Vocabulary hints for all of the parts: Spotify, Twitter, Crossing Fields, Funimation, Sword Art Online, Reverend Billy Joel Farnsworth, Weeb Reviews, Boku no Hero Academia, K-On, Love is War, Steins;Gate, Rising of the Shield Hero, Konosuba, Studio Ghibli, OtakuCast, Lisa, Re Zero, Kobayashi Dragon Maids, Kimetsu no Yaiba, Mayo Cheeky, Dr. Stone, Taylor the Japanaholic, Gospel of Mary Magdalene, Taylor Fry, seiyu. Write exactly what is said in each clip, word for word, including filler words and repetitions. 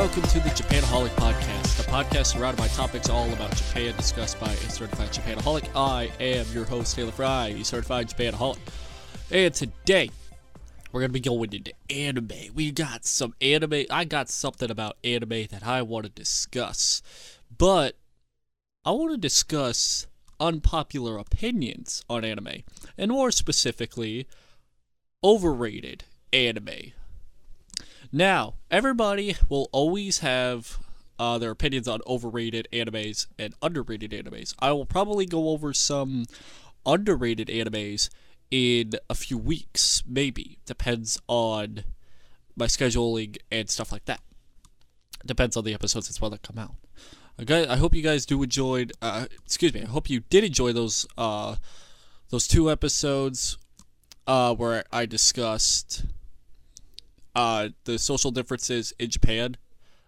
welcome to the Japanaholic Podcast, a podcast surrounded by topics all about Japan discussed by a certified Japanaholic. I am your host, Taylor Fry, a certified Japanaholic. And today, we're going to be going into anime. We got some anime. I got something about anime that I want to discuss. But I want to discuss unpopular opinions on anime, and more specifically, overrated anime. Now, everybody will always have uh, their opinions on overrated animes and underrated animes. I will probably go over some underrated animes in a few weeks, maybe. Depends on my scheduling and stuff like that. Depends on the episodes as well that come out. Okay, I hope you guys do enjoy, uh, excuse me, I hope you did enjoy those, uh, those two episodes uh, where I discussed... Uh, the social differences in Japan,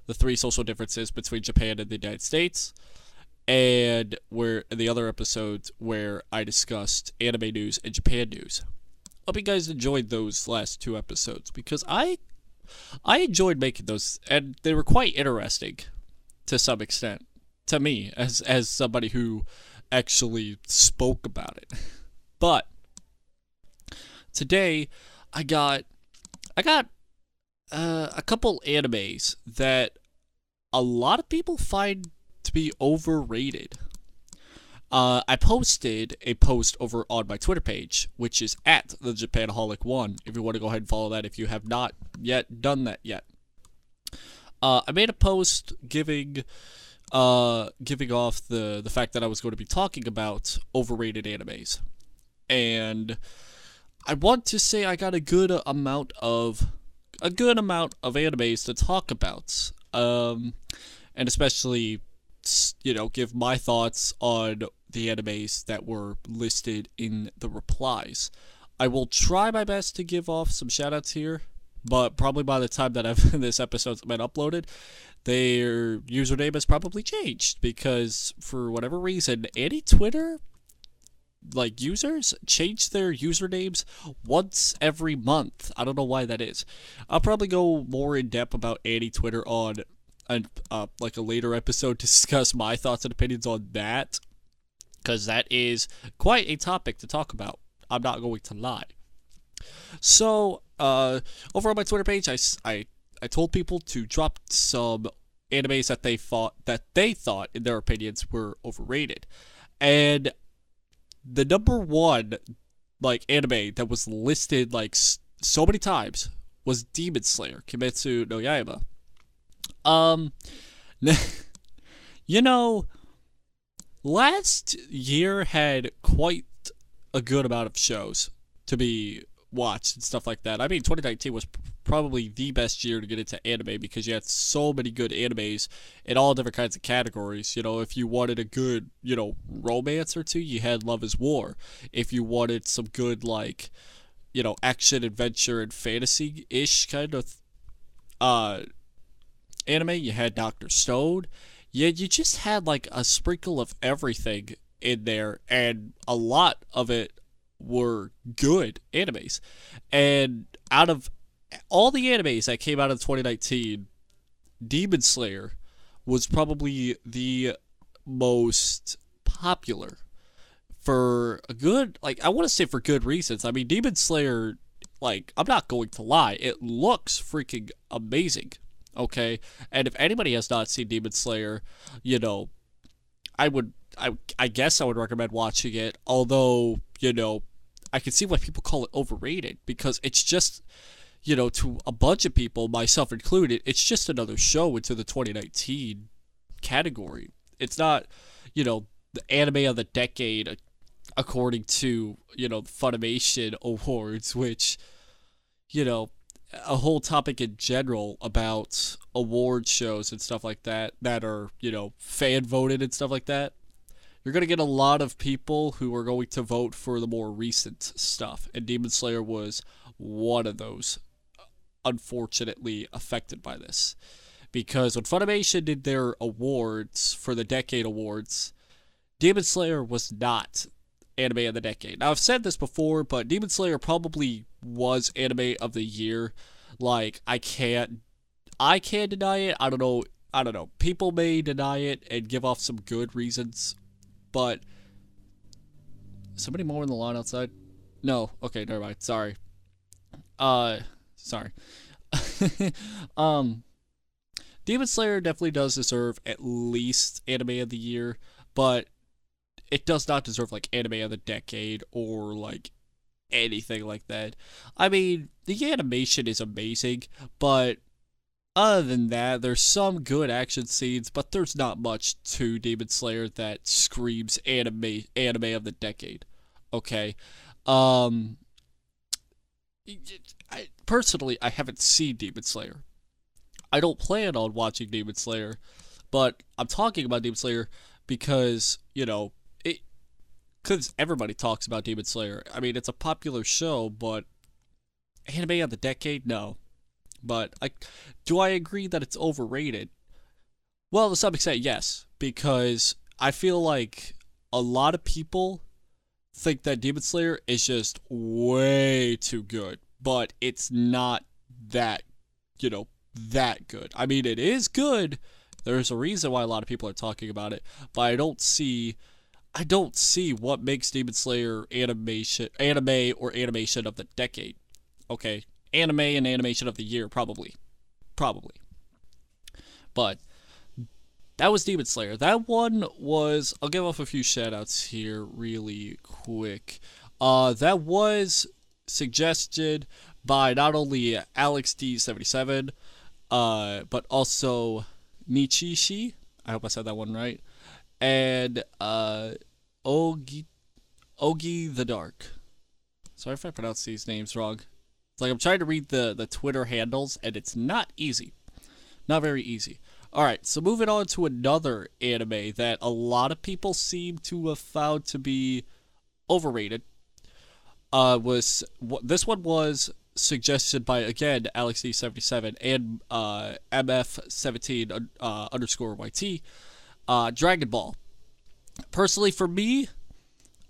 the three social differences between Japan and the United States, and where the other episodes where I discussed anime news and Japan news. Hope you guys enjoyed those last two episodes because I, I enjoyed making those, and they were quite interesting, to some extent, to me as as somebody who actually spoke about it. But today, I got, I got. Uh, a couple animes that a lot of people find to be overrated. Uh, I posted a post over on my Twitter page, which is at the Japanaholic one, if you want to go ahead and follow that if you have not yet done that yet. Uh, I made a post giving uh, giving off the, the fact that I was going to be talking about overrated animes. And I want to say I got a good amount of... a good amount of animes to talk about, um, and especially, you know, give my thoughts on the animes that were listed in the replies. I will try my best to give off some shoutouts here, but probably by the time that I've, this episode's been uploaded, their username has probably changed, because for whatever reason, any Twitter, like, users change their usernames once every month. I don't know why that is. I'll probably go more in depth about Annie Twitter on, an, uh, like, a later episode to discuss my thoughts and opinions on that, because that is quite a topic to talk about. I'm not going to lie. So, uh, over on my Twitter page, I, I, I told people to drop some animes that they thought, that they thought, in their opinions, were overrated. And the number one, like, anime that was listed, like, so many times was Demon Slayer, Kimetsu no Yaiba. Um, you know, last year had quite a good amount of shows to be watched and stuff like that. I mean, twenty nineteen was probably the best year to get into anime because you had so many good animes in all different kinds of categories. You know, if you wanted a good, you know, romance or two, you had Love is War. If you wanted some good, like, you know, action, adventure, and fantasy-ish kind of uh, anime, you had Doctor Stone. Yeah, you just had, like, a sprinkle of everything in there, and a lot of it were good animes. And out of all the animes that came out in twenty nineteen, Demon Slayer was probably the most popular for a good, like, I want to say for good reasons. I mean, Demon Slayer, like, I'm not going to lie, it looks freaking amazing, okay? And if anybody has not seen Demon Slayer, you know, I would, I, I guess I would recommend watching it, although, you know, I can see why people call it overrated, because it's just... you know, to a bunch of people, myself included, it's just another show into the twenty nineteen category. It's not, you know, the anime of the decade, according to, you know, Funimation Awards, which, you know, a whole topic in general about award shows and stuff like that, that are, you know, fan voted and stuff like that. You're going to get a lot of people who are going to vote for the more recent stuff, and Demon Slayer was one of those unfortunately affected by this, because when Funimation did their awards for the decade awards, Demon Slayer was not anime of the decade. Now, I've said this before, but Demon Slayer probably was anime of the year. Like, I can't I can deny it. I don't know. I don't know. People may deny it and give off some good reasons, but somebody mowing the lawn outside? No. Okay, never mind. Sorry. Uh, sorry. um, Demon Slayer definitely does deserve at least Anime of the Year, but it does not deserve like Anime of the Decade or like anything like that. I mean, the animation is amazing, but other than that, there's some good action scenes, but there's not much to Demon Slayer that screams anime anime of the decade. Okay, um, I, personally, I haven't seen Demon Slayer. I don't plan on watching Demon Slayer, but I'm talking about Demon Slayer because, you know, it, because everybody talks about Demon Slayer. I mean, it's a popular show, but anime of the decade, no. But I, do I agree that it's overrated? Well, to some extent, yes. Because I feel like a lot of people think that Demon Slayer is just way too good. But it's not that, you know, that good. I mean, it is good. There's a reason why a lot of people are talking about it. But I don't see... I don't see what makes Demon Slayer animation, anime or animation of the decade. Okay. Anime and animation of the year, probably. Probably. But that was Demon Slayer. That one was... I'll give off a few shoutouts here really quick. Uh, that was suggested by not only Alex D seventy-seven, uh, but also Nichishi. I hope I said that one right. And uh, Ogi, Ogi the Dark. Sorry if I pronounced these names wrong. Like, I'm trying to read the, the Twitter handles, and it's not easy. Not very easy. Alright, so moving on to another anime that a lot of people seem to have found to be overrated. Uh, was wh- This one was suggested by, again, Alex D seventy-seven and uh, M F seventeen uh, underscore Y T. Uh, Dragon Ball. Personally, for me,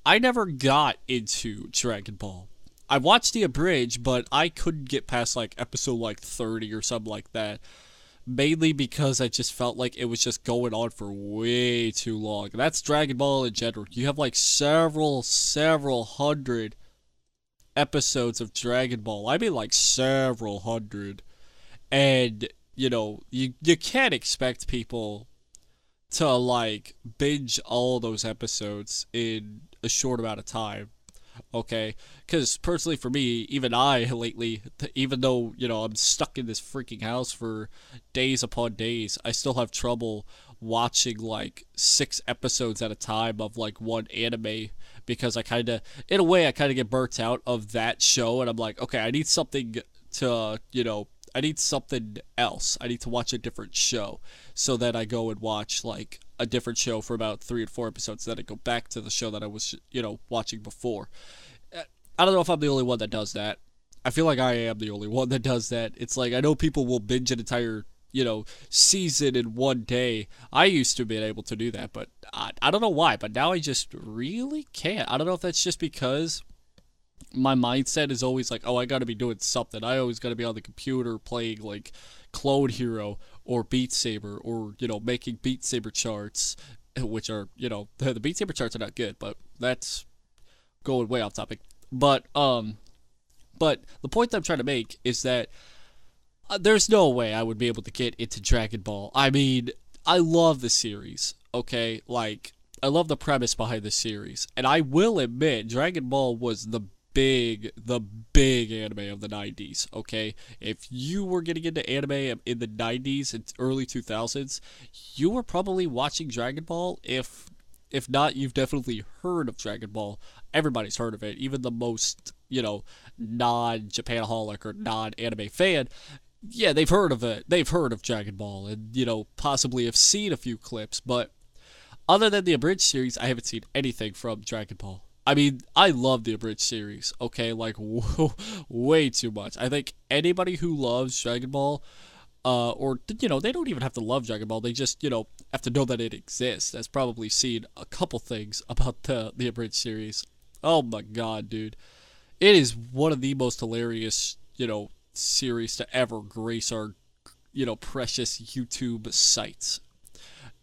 I never got into Dragon Ball. I watched the abridged, but I couldn't get past, like, episode, like, thirty or something like that. Mainly because I just felt like it was just going on for way too long. And that's Dragon Ball in general. You have, like, several, several hundred episodes of Dragon Ball. I mean, like, several hundred. And, you know, you, you can't expect people to, like, binge all those episodes in a short amount of time. Okay, because personally for me, even I lately, even though, you know, I'm stuck in this freaking house for days upon days, I still have trouble watching, like, six episodes at a time of, like, one anime, because I kind of, in a way, I kind of get burnt out of that show, and I'm like, okay, I need something to, uh, you know, I need something else. I need to watch a different show, so that I go and watch, like, a different show for about three or four episodes, then I go back to the show that I was, you know, watching before. I don't know if I'm the only one that does that. I feel like I am the only one that does that. It's like, I know people will binge an entire, you know, season in one day. I used to be able to do that, but I, I don't know why, but now I just really can't. I don't know if that's just because my mindset is always like, oh, I gotta be doing something. I always gotta be on the computer playing, like, Clone Hero or Beat Saber, or, you know, making Beat Saber charts, which are, you know, the Beat Saber charts are not good, but that's going way off topic. But, um, but the point that I'm trying to make is that uh, there's no way I would be able to get into Dragon Ball. I mean, I love the series, okay? Like, I love the premise behind the series, and I will admit, Dragon Ball was the big, the big anime of the nineties, okay? If you were getting into anime in the nineties and early two thousands, you were probably watching Dragon Ball. If if not, you've definitely heard of Dragon Ball. Everybody's heard of it. Even the most, you know, non-Japanaholic or non-anime fan, yeah, they've heard of it. They've heard of Dragon Ball and, you know, possibly have seen a few clips, but other than the abridged series, I haven't seen anything from Dragon Ball. I mean, I love the abridged series, okay? Like, whoa, way too much. I think anybody who loves Dragon Ball, uh, or, you know, they don't even have to love Dragon Ball. They just, you know, have to know that it exists. That's probably seen a couple things about the, the abridged series. Oh, my God, dude. It is one of the most hilarious, you know, series to ever grace our you know, precious YouTube sites.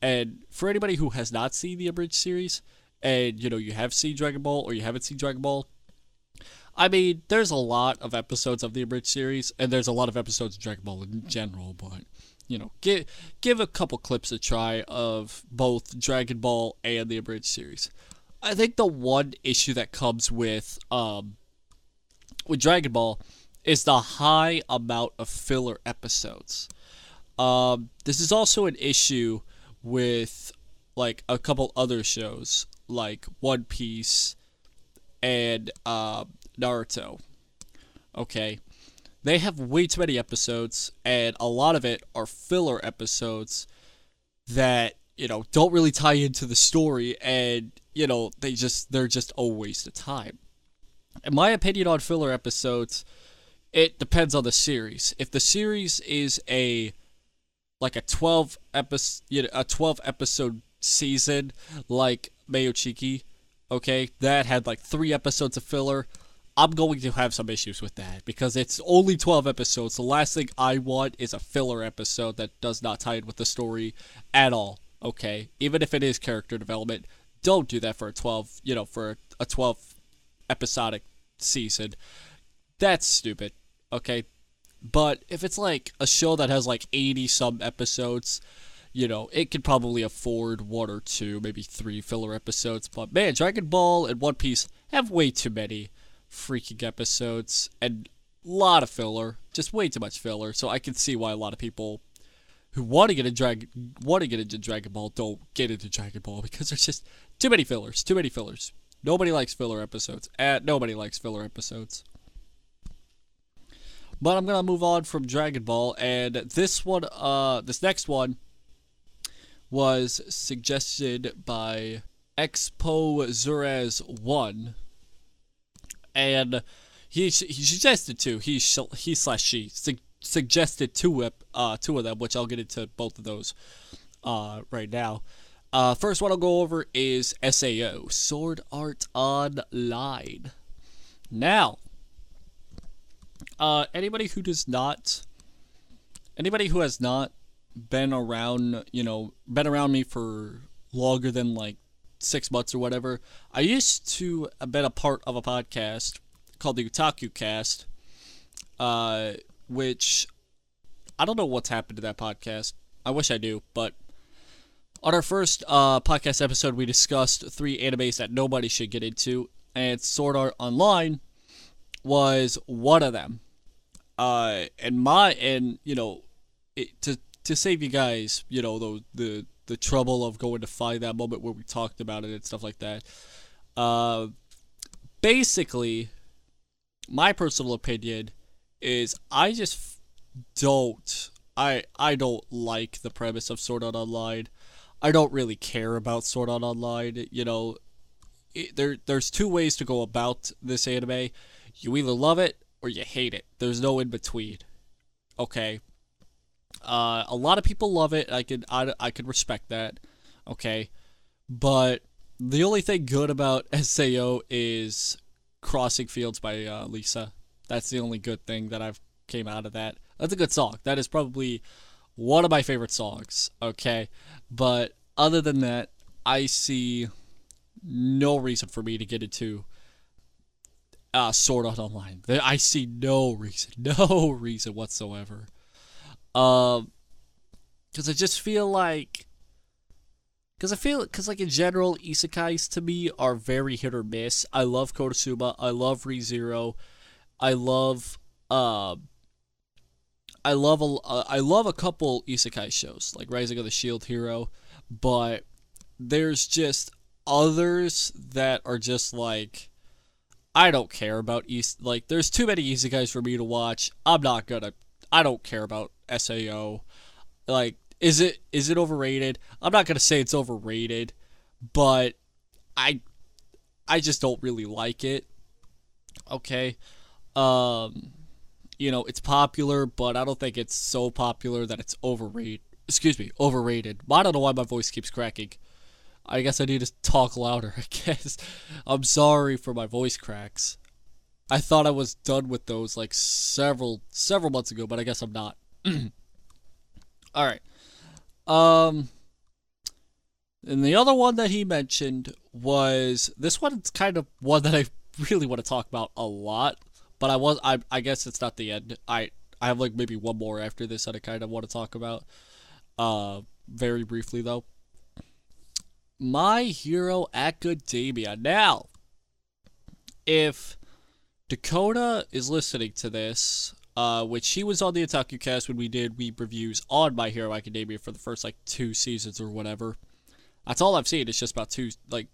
And for anybody who has not seen the abridged series, and, you know, you have seen Dragon Ball or you haven't seen Dragon Ball, I mean, there's a lot of episodes of the abridged series, and there's a lot of episodes of Dragon Ball in general, but, you know, give, give a couple clips a try of both Dragon Ball and the abridged series. I think the one issue that comes with, um, with Dragon Ball is the high amount of filler episodes. Um, this is also an issue with, like, a couple other shows, like One Piece and uh, Naruto. Okay, they have way too many episodes, and a lot of it are filler episodes that, you know, don't really tie into the story, and, you know, they just, they're just a waste of time. In my opinion on filler episodes, it depends on the series. If the series is a, like a twelve episode, you know, a twelve episode season, like Mayo Cheeky, okay, that had like three episodes of filler, I'm going to have some issues with that because it's only twelve episodes. The last thing I want is a filler episode that does not tie in with the story at all. Okay, even if it is character development, don't do that for a twelve, you know, for a twelve episodic season. That's stupid. Okay. But if it's like a show that has like eighty some episodes, you know, it could probably afford one or two, maybe three filler episodes. But man, Dragon Ball and One Piece have way too many freaking episodes and a lot of filler, just way too much filler. So I can see why a lot of people who want to get into Dragon want to get into Dragon Ball don't get into Dragon Ball because there's just too many fillers, too many fillers. Nobody likes filler episodes. Uh, nobody likes filler episodes. But I'm gonna move on from Dragon Ball, and this one, uh, this next one was suggested by Expo Zurez One, and he he suggested two. He he slash she su- suggested two uh two of them, which I'll get into both of those uh right now. Uh, first one I'll go over is S A O, Sword Art Online. Now, Uh, anybody who does not, anybody who has not been around, you know, been around me for longer than like six months or whatever, I used to have been a part of a podcast called the OtakuCast, uh, which I don't know what's happened to that podcast. I wish I knew, but on our first uh, podcast episode, we discussed three animes that nobody should get into, and Sword Art Online was one of them. Uh, and my, and, you know, it, to to save you guys, you know, the, the the trouble of going to find that moment where we talked about it and stuff like that. Uh, basically, my personal opinion is I just don't, I I don't like the premise of Sword Art Online. I don't really care about Sword Art Online. You know, it, there there's two ways to go about this anime. You either love it or you hate it. There's no in between. Okay. Uh, a lot of people love it. I can I, I can respect that. Okay. But the only thing good about S A O is Crossing Fields by uh, Lisa. That's the only good thing that I've came out of that. That's a good song. That is probably one of my favorite songs. Okay. But other than that, I see no reason for me to get into Uh, Sword Art Online. I see no reason, no reason whatsoever. Um, because I just feel like, because I feel, because like in general, isekais to me are very hit or miss. I love Konosuba. I love Re Zero. I love, um, I love a, uh, I love a couple isekai shows like Rising of the Shield Hero, but there's just others that are just like, I don't care about East. Like, there's too many isekais for me to watch. I'm not gonna. I don't care about S A O. Like, is it is it overrated? I'm not gonna say it's overrated, but I I just don't really like it. Okay, um, you know, it's popular, but I don't think it's so popular that it's overrated. Excuse me, overrated. I don't know why my voice keeps cracking. I guess I need to talk louder, I guess. I'm sorry for my voice cracks. I thought I was done with those like several, several months ago, but I guess I'm not. All right. Um, and the other one that he mentioned was this one. It's kind of one that I really want to talk about a lot, but I was I I guess it's not the end. I I have like maybe one more after this that I kind of want to talk about. Uh, very briefly though. My Hero Academia. Now, if Dakota is listening to this, uh, which she was on the OtakuCast when we did Weeb Reviews on My Hero Academia for the first, like, two seasons or whatever. That's all I've seen. It's just about two, like,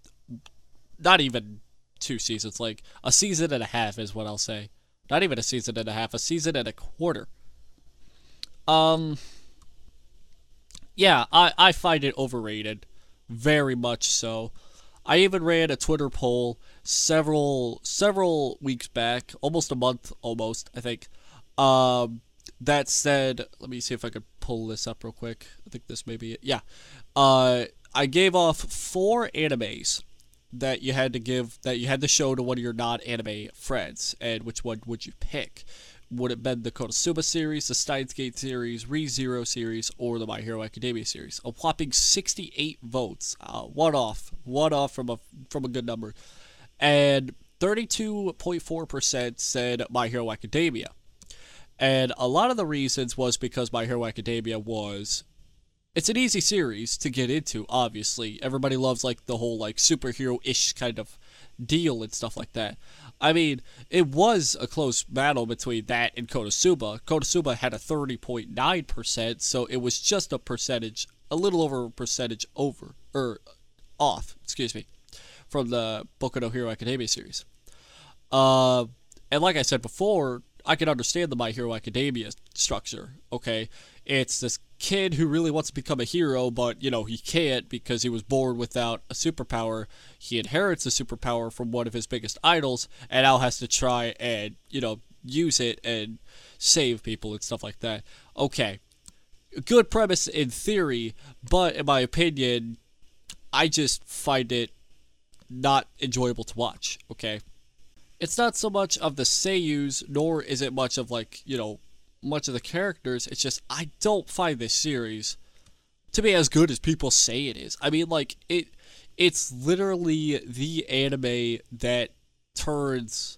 not even two seasons. Like, a season and a half is what I'll say. Not even a season and a half. A season and a quarter. Um, yeah, I, I find it overrated. Very much so. I even ran a Twitter poll several several weeks back, almost a month, almost, I think, um, that said, let me see if I could pull this up real quick. I think this may be it. Yeah. Uh, I gave off four animes that you had to give, that you had to show to one of your non-anime friends, and which one would you pick? Would it been the Konosuba series, the Steins;Gate series, Re Zero series, or the My Hero Academia series? A whopping sixty-eight votes, uh, one off, one off from a from a good number, and thirty-two point four percent said My Hero Academia, and a lot of the reasons was because My Hero Academia was, it's an easy series to get into. Obviously, everybody loves like the whole like superhero-ish kind of deal and stuff like that. I mean, it was a close battle between that and Konosuba. Konosuba had a thirty point nine percent, so it was just a percentage, a little over a percentage over, or off, excuse me, from the Boku no Hero Academia series. Uh, and like I said before, I can understand the My Hero Academia structure, okay? It's this kid who really wants to become a hero, but, you know, he can't because he was born without a superpower. He inherits a superpower from one of his biggest idols and now has to try and, you know, use it and save people and stuff like that. Okay, good premise in theory, but in my opinion, I just find it not enjoyable to watch, okay? It's not so much of the seiyus, nor is it much of, like, you know, much of the characters. It's just, I don't find this series to be as good as people say it is. I mean, like, it it's literally the anime that turns,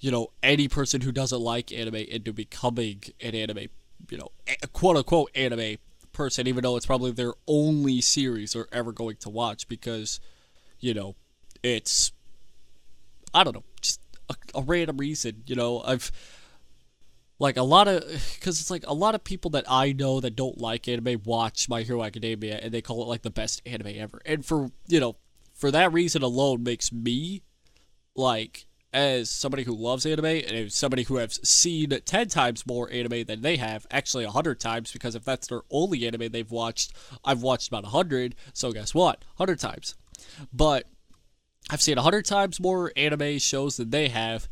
you know, any person who doesn't like anime into becoming an anime, you know, quote-unquote anime person, even though it's probably their only series they're ever going to watch because, you know, it's, I don't know, just a, a random reason, you know, I've... Like, a lot of, because it's like, a lot of people that I know that don't like anime watch My Hero Academia, and they call it, like, the best anime ever. And for, you know, for that reason alone makes me, like, as somebody who loves anime, and as somebody who has seen ten times more anime than they have, actually one hundred times, because if that's their only anime they've watched, I've watched about one hundred, so guess what? one hundred times. But I've seen one hundred times more anime shows than they have,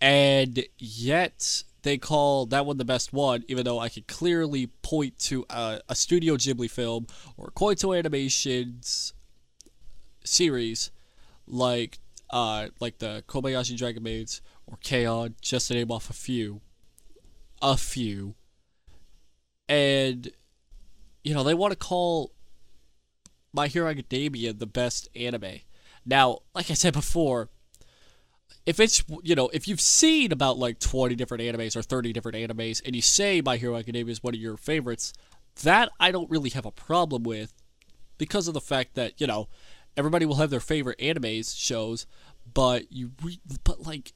and yet... they call that one the best one, even though I could clearly point to a, a Studio Ghibli film or Kyoto Animation's series, like uh, like the Kobayashi Dragon Maids or K-On, just to name off a few, a few, and you know they want to call My Hero Academia the best anime. Now, like I said before. If it's, you know, if you've seen about, like, twenty different animes or thirty different animes, and you say My Hero Academia is one of your favorites, that I don't really have a problem with because of the fact that, you know, everybody will have their favorite animes shows, but, you re- but like,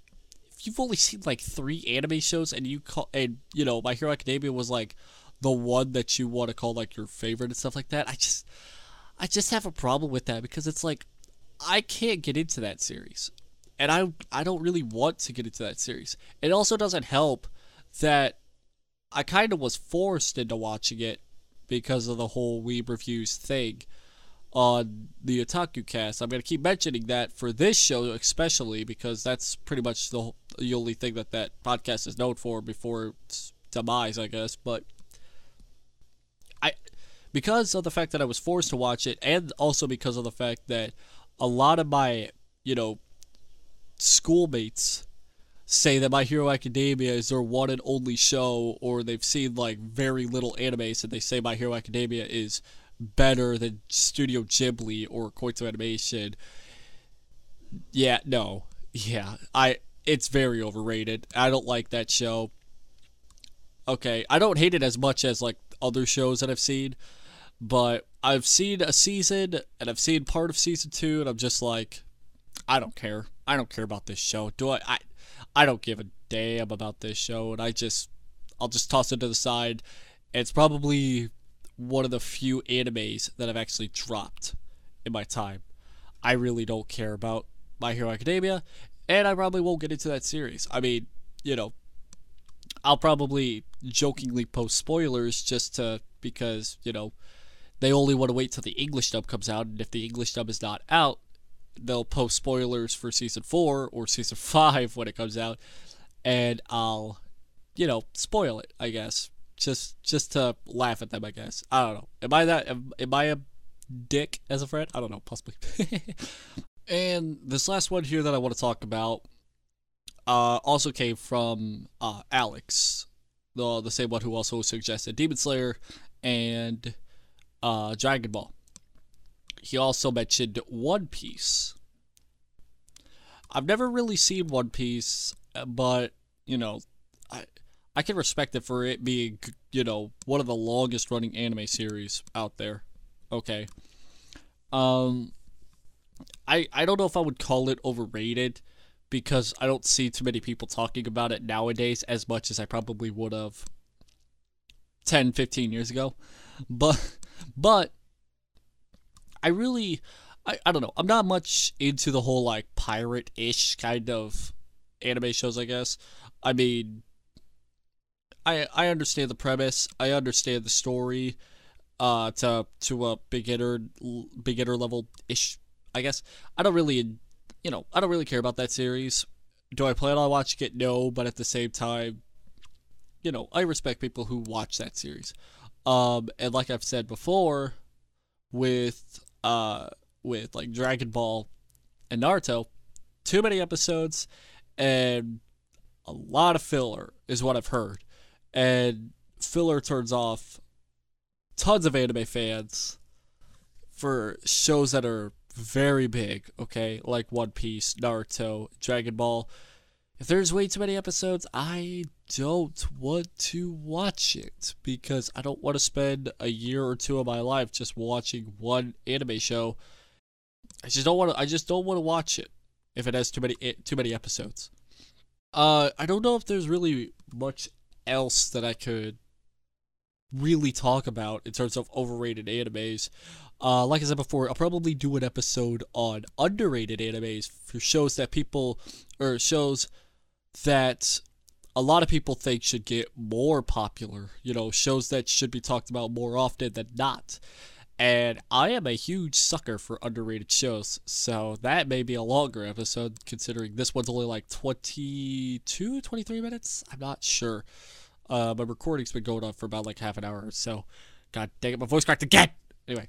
if you've only seen, like, three anime shows and, you call- and you know, My Hero Academia was, like, the one that you want to call, like, your favorite and stuff like that, I just, I just have a problem with that because it's, like, I can't get into that series. And I I don't really want to get into that series. It also doesn't help that I kind of was forced into watching it because of the whole Weeb Reviews thing on the OtakuCast. I'm going to keep mentioning that for this show especially because that's pretty much the, the only thing that that podcast is known for before its demise, I guess. But I because of the fact that I was forced to watch it and also because of the fact that a lot of my, you know, schoolmates say that My Hero Academia is their one and only show, or they've seen like very little anime, so they say My Hero Academia is better than Studio Ghibli or Kyoto Animation. Yeah, no. Yeah, I it's very overrated. I don't like that show. Okay, I don't hate it as much as like other shows that I've seen, but I've seen a season and I've seen part of season two, and I'm just like, I don't care. I don't care about this show. Do I? I I don't give a damn about this show, and I just I'll just toss it to the side. It's probably one of the few animes that I've actually dropped in my time. I really don't care about My Hero Academia, and I probably won't get into that series. I mean, you know, I'll probably jokingly post spoilers just to, because, you know, they only want to wait till the English dub comes out, and if the English dub is not out, they'll post spoilers for season four or season five when it comes out, and I'll, you know, spoil it, I guess, just just to laugh at them, I guess. I don't know. Am I that? Am, am I a dick as a friend? I don't know, possibly. And this last one here that I want to talk about uh, also came from uh, Alex, the the same one who also suggested Demon Slayer and uh, Dragon Ball. He also mentioned One Piece. I've never really seen One Piece, but, you know, I I can respect it for it being, you know, one of the longest running anime series out there. Okay. Um, I, I don't know if I would call it overrated, because I don't see too many people talking about it nowadays as much as I probably would have ten, fifteen years ago. But, but, I really, I, I don't know, I'm not much into the whole, like, pirate-ish kind of anime shows, I guess. I mean, I I understand the premise, I understand the story, uh, to to a beginner, beginner level-ish, I guess. I don't really, you know, I don't really care about that series. Do I plan on watching it? No, but at the same time, you know, I respect people who watch that series. Um, and like I've said before, with... Uh, with like Dragon Ball and Naruto, too many episodes and a lot of filler is what I've heard, and filler turns off tons of anime fans for shows that are very big, okay, like One Piece, Naruto, Dragon Ball. If there's way too many episodes, I don't want to watch it, because I don't want to spend a year or two of my life just watching one anime show. I just don't want to. I just don't want to watch it if it has too many too many episodes. Uh, I don't know if there's really much else that I could really talk about in terms of overrated animes. Uh, like I said before, I'll probably do an episode on underrated animes for shows that people or shows. that a lot of people think should get more popular, you know, shows that should be talked about more often than not. And I am a huge sucker for underrated shows, so that may be a longer episode, considering this one's only like twenty-two, twenty-three minutes. I'm not sure. Uh, my recording's been going on for about like half an hour or so. God dang it, my voice cracked again! Anyway.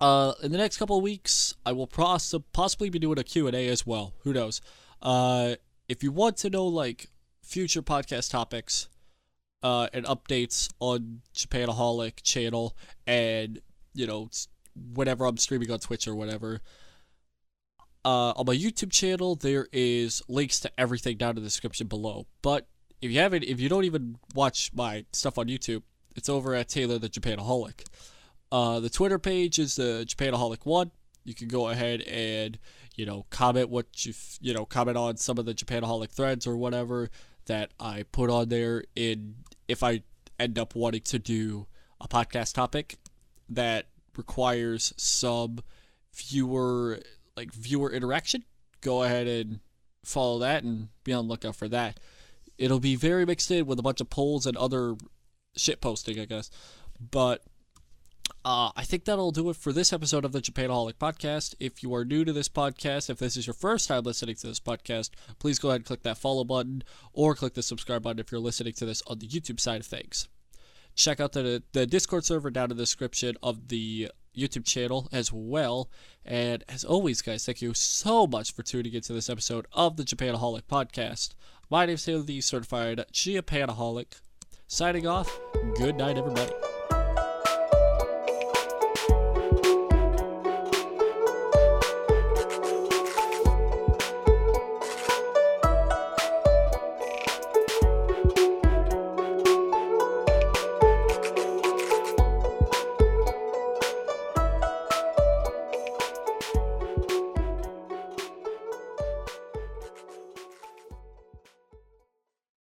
Uh, in the next couple of weeks, I will poss- possibly be doing a Q and A as well. Who knows? Uh... If you want to know, like, future podcast topics uh, and updates on Japanaholic channel and, you know, whenever I'm streaming on Twitch or whatever, uh, on my YouTube channel, there is links to everything down in the description below. But if you haven't, if you don't even watch my stuff on YouTube, it's over at Taylor the Japanaholic. Uh, the Twitter page is the Japanaholic one. You can go ahead and, you know, comment what you, you know, comment on some of the Japanaholic threads or whatever that I put on there. In if I end up wanting to do a podcast topic that requires some viewer, like viewer interaction, go ahead and follow that and be on the lookout for that. It'll be very mixed in with a bunch of polls and other shit posting, I guess, but. Uh, I think that'll do it for this episode of the Japanaholic Podcast. If you are new to this podcast, if this is your first time listening to this podcast, please go ahead and click that follow button or click the subscribe button if you're listening to this on the YouTube side of things. Check out the, the Discord server down in the description of the YouTube channel as well. And as always, guys, thank you so much for tuning into this episode of the Japanaholic Podcast. My name is Taylor the Certified Japanaholic. Signing off. Good night, everybody.